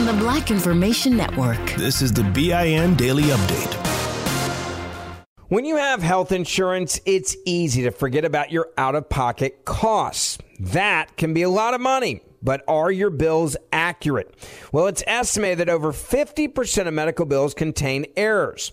from the Black Information Network. This is the BIN Daily Update. When you have health insurance, it's easy to forget about your out-of-pocket costs. That can be a lot of money. But are your bills accurate? Well, it's estimated that over 50% of medical bills contain errors.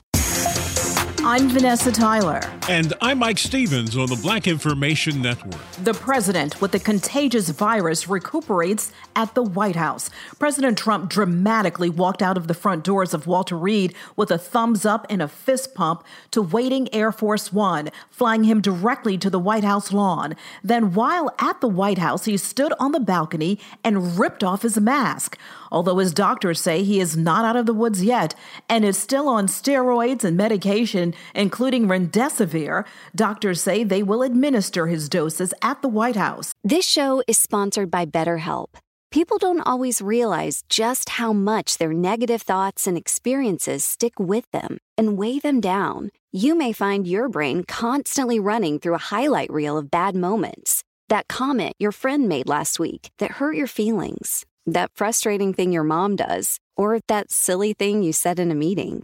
I'm Vanessa Tyler. And I'm Mike Stevens on the Black Information Network. The president with the contagious virus recuperates at the White House. President Trump dramatically walked out of the front doors of Walter Reed with a thumbs up and a fist pump to waiting Air Force One, flying him directly to the White House lawn. Then while at the White House, he stood on the balcony and ripped off his mask. Although his doctors say he is not out of the woods yet and is still on steroids and medication, including remdesivir, doctors say they will administer his doses at the White House. This show is sponsored by BetterHelp. People don't always realize just how much their negative thoughts and experiences stick with them and weigh them down. You may find your brain constantly running through a highlight reel of bad moments. That comment your friend made last week that hurt your feelings, that frustrating thing your mom does, or that silly thing you said in a meeting.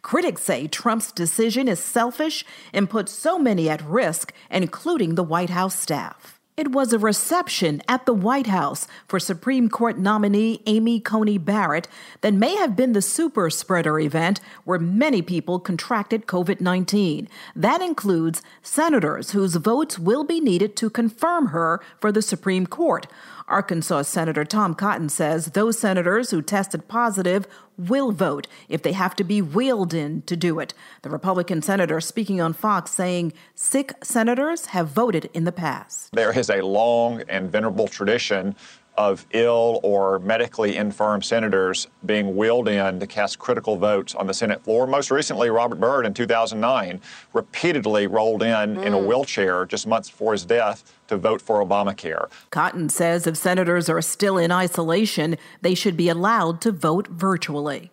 Critics say Trump's decision is selfish and puts so many at risk, including the White House staff. It was a reception at the White House for Supreme Court nominee Amy Coney Barrett that may have been the super spreader event where many people contracted COVID-19. That includes senators whose votes will be needed to confirm her for the Supreme Court. Arkansas Senator Tom Cotton says those senators who tested positive will vote if they have to be wheeled in to do it. The Republican senator speaking on Fox saying sick senators have voted in the past. There is a long and venerable tradition of ill or medically infirm senators being wheeled in to cast critical votes on the Senate floor. Most recently, Robert Byrd in 2009 repeatedly rolled in a wheelchair just months before his death to vote for Obamacare. Cotton says if senators are still in isolation, they should be allowed to vote virtually.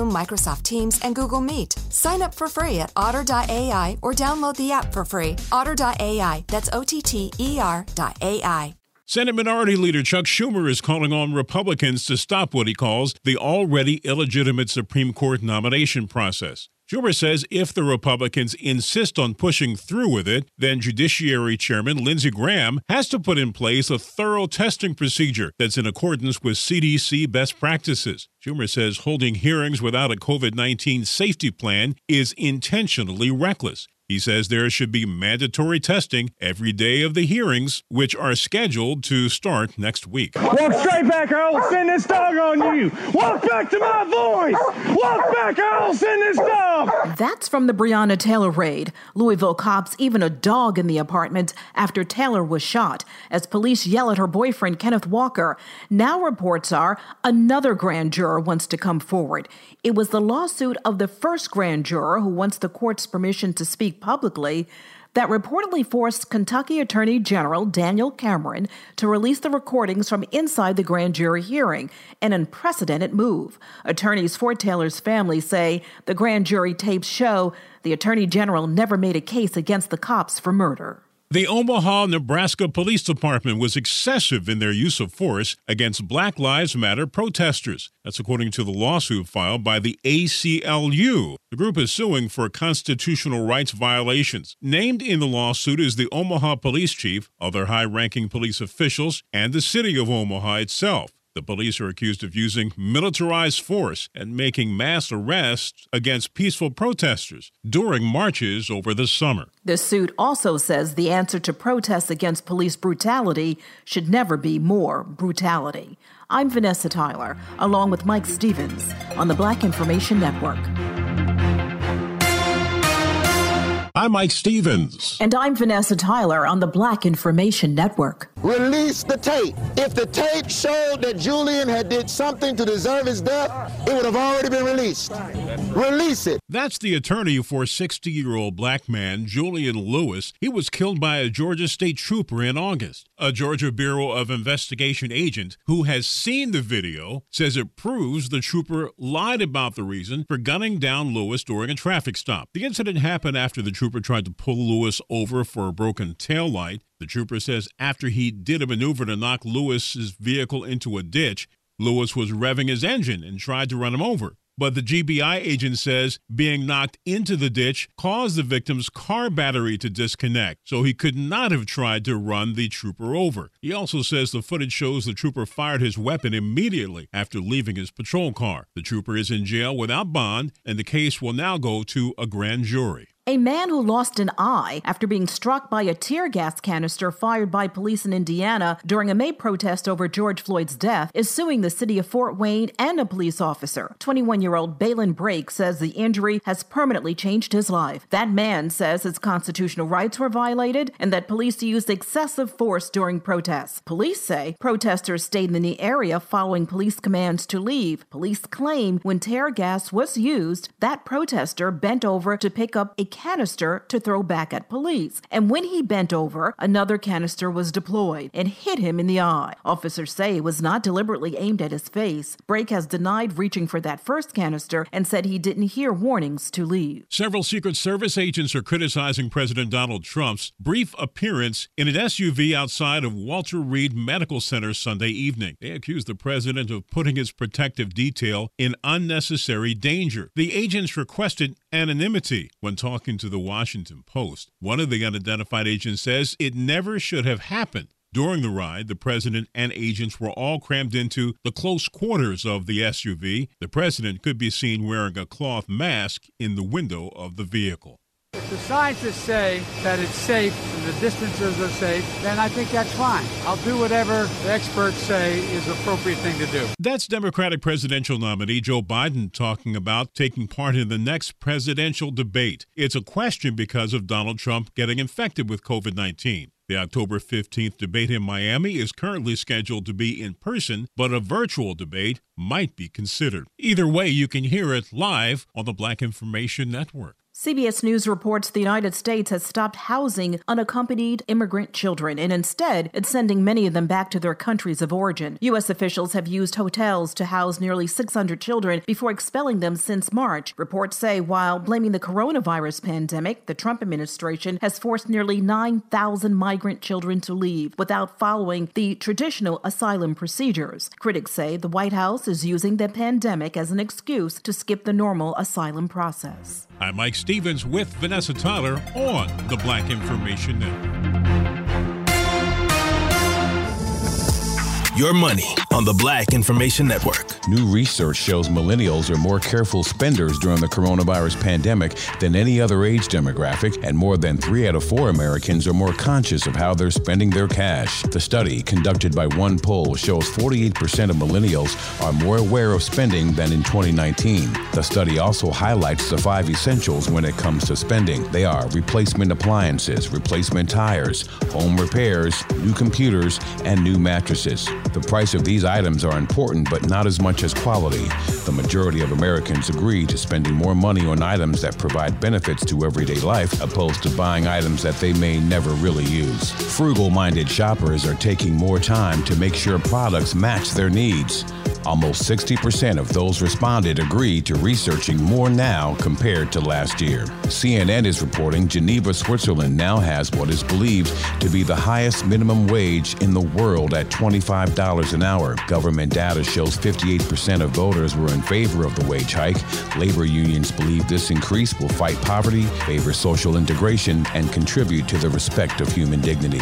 Microsoft Teams, and Google Meet. Sign up for free at Otter.ai or download the app for free. Otter.ai, that's OTTER.ai. Senate Minority Leader Chuck Schumer is calling on Republicans to stop what he calls the already illegitimate Supreme Court nomination process. Schumer says if the Republicans insist on pushing through with it, then Judiciary Chairman Lindsey Graham has to put in place a thorough testing procedure that's in accordance with CDC best practices. Schumer says holding hearings without a COVID-19 safety plan is intentionally reckless. He says there should be mandatory testing every day of the hearings, which are scheduled to start next week. Walk straight back or I'll send this dog on you. Walk back to my voice. Walk back or I'll send this dog. That's from the Breonna Taylor raid. Louisville cops even a dog in the apartment after Taylor was shot as police yell at her boyfriend, Kenneth Walker. Now reports are another grand juror wants to come forward. It was the lawsuit of the first grand juror who wants the court's permission to speak publicly that reportedly forced Kentucky Attorney General Daniel Cameron to release the recordings from inside the grand jury hearing, an unprecedented move. Attorneys for Taylor's family say the grand jury tapes show the Attorney General never made a case against the cops for murder. The Omaha, Nebraska Police Department was excessive in their use of force against Black Lives Matter protesters. That's according to the lawsuit filed by the ACLU. The group is suing for constitutional rights violations. Named in the lawsuit is the Omaha police chief, other high-ranking police officials, and the city of Omaha itself. The police are accused of using militarized force and making mass arrests against peaceful protesters during marches over the summer. The suit also says the answer to protests against police brutality should never be more brutality. I'm Vanessa Tyler, along with Mike Stevens on the Black Information Network. I'm Mike Stevens. And I'm Vanessa Tyler on the Black Information Network. Release the tape. If the tape showed that Julian had did something to deserve his death, it would have already been released. Release it. That's the attorney for 60-year-old Black man Julian Lewis. He was killed by a Georgia state trooper in August. A Georgia Bureau of Investigation agent who has seen the video says it proves the trooper lied about the reason for gunning down Lewis during a traffic stop. The incident happened after the trooper tried to pull Lewis over for a broken taillight. The trooper says after he did a maneuver to knock Lewis's vehicle into a ditch, Lewis was revving his engine and tried to run him over. But the GBI agent says being knocked into the ditch caused the victim's car battery to disconnect, so he could not have tried to run the trooper over. He also says the footage shows the trooper fired his weapon immediately after leaving his patrol car. The trooper is in jail without bond, and the case will now go to a grand jury. A man who lost an eye after being struck by a tear gas canister fired by police in Indiana during a May protest over George Floyd's death is suing the city of Fort Wayne and a police officer. 21-year-old Balin Brake says the injury has permanently changed his life. That man says his constitutional rights were violated and that police used excessive force during protests. Police say protesters stayed in the area following police commands to leave. Police claim when tear gas was used, that protester bent over to pick up a canister to throw back at police. And when he bent over, another canister was deployed and hit him in the eye. Officers say it was not deliberately aimed at his face. Brake has denied reaching for that first canister and said he didn't hear warnings to leave. Several Secret Service agents are criticizing President Donald Trump's brief appearance in an SUV outside of Walter Reed Medical Center Sunday evening. They accuse the president of putting his protective detail in unnecessary danger. The agents requested anonymity when talking to the Washington Post. One of the unidentified agents says it never should have happened. During the ride, the president and agents were all crammed into the close quarters of the SUV. The president could be seen wearing a cloth mask in the window of the vehicle. If the scientists say that it's safe and the distances are safe, then I think that's fine. I'll do whatever the experts say is the appropriate thing to do. That's Democratic presidential nominee Joe Biden talking about taking part in the next presidential debate. It's a question because of Donald Trump getting infected with COVID-19. The October 15th debate in Miami is currently scheduled to be in person, but a virtual debate might be considered. Either way, you can hear it live on the Black Information Network. CBS News reports the United States has stopped housing unaccompanied immigrant children, and instead it's sending many of them back to their countries of origin. U.S. officials have used hotels to house nearly 600 children before expelling them since March. Reports say while blaming the coronavirus pandemic, the Trump administration has forced nearly 9,000 migrant children to leave without following the traditional asylum procedures. Critics say the White House is using the pandemic as an excuse to skip the normal asylum process. I'm Mike Stevens with Vanessa Tyler on the Black Information Network. Your money on the Black Information Network. New research shows millennials are more careful spenders during the coronavirus pandemic than any other age demographic, and more than 3 out of 4 Americans are more conscious of how they're spending their cash. The study, conducted by one poll, shows 48% of millennials are more aware of spending than in 2019. The study also highlights the 5 essentials when it comes to spending. They are replacement appliances, replacement tires, home repairs, new computers, and new mattresses. The price of these items are important, but not as much much as quality, the majority of Americans agree to spending more money on items that provide benefits to everyday life opposed to buying items that they may never really use. Frugal-minded shoppers are taking more time to make sure products match their needs. Almost 60% of those responded agree to researching more now compared to last year. CNN is reporting Geneva, Switzerland now has what is believed to be the highest minimum wage in the world at $25 an hour. Government data shows 58% of voters were in favor of the wage hike. Labor unions believe this increase will fight poverty, favor social integration, and contribute to the respect of human dignity.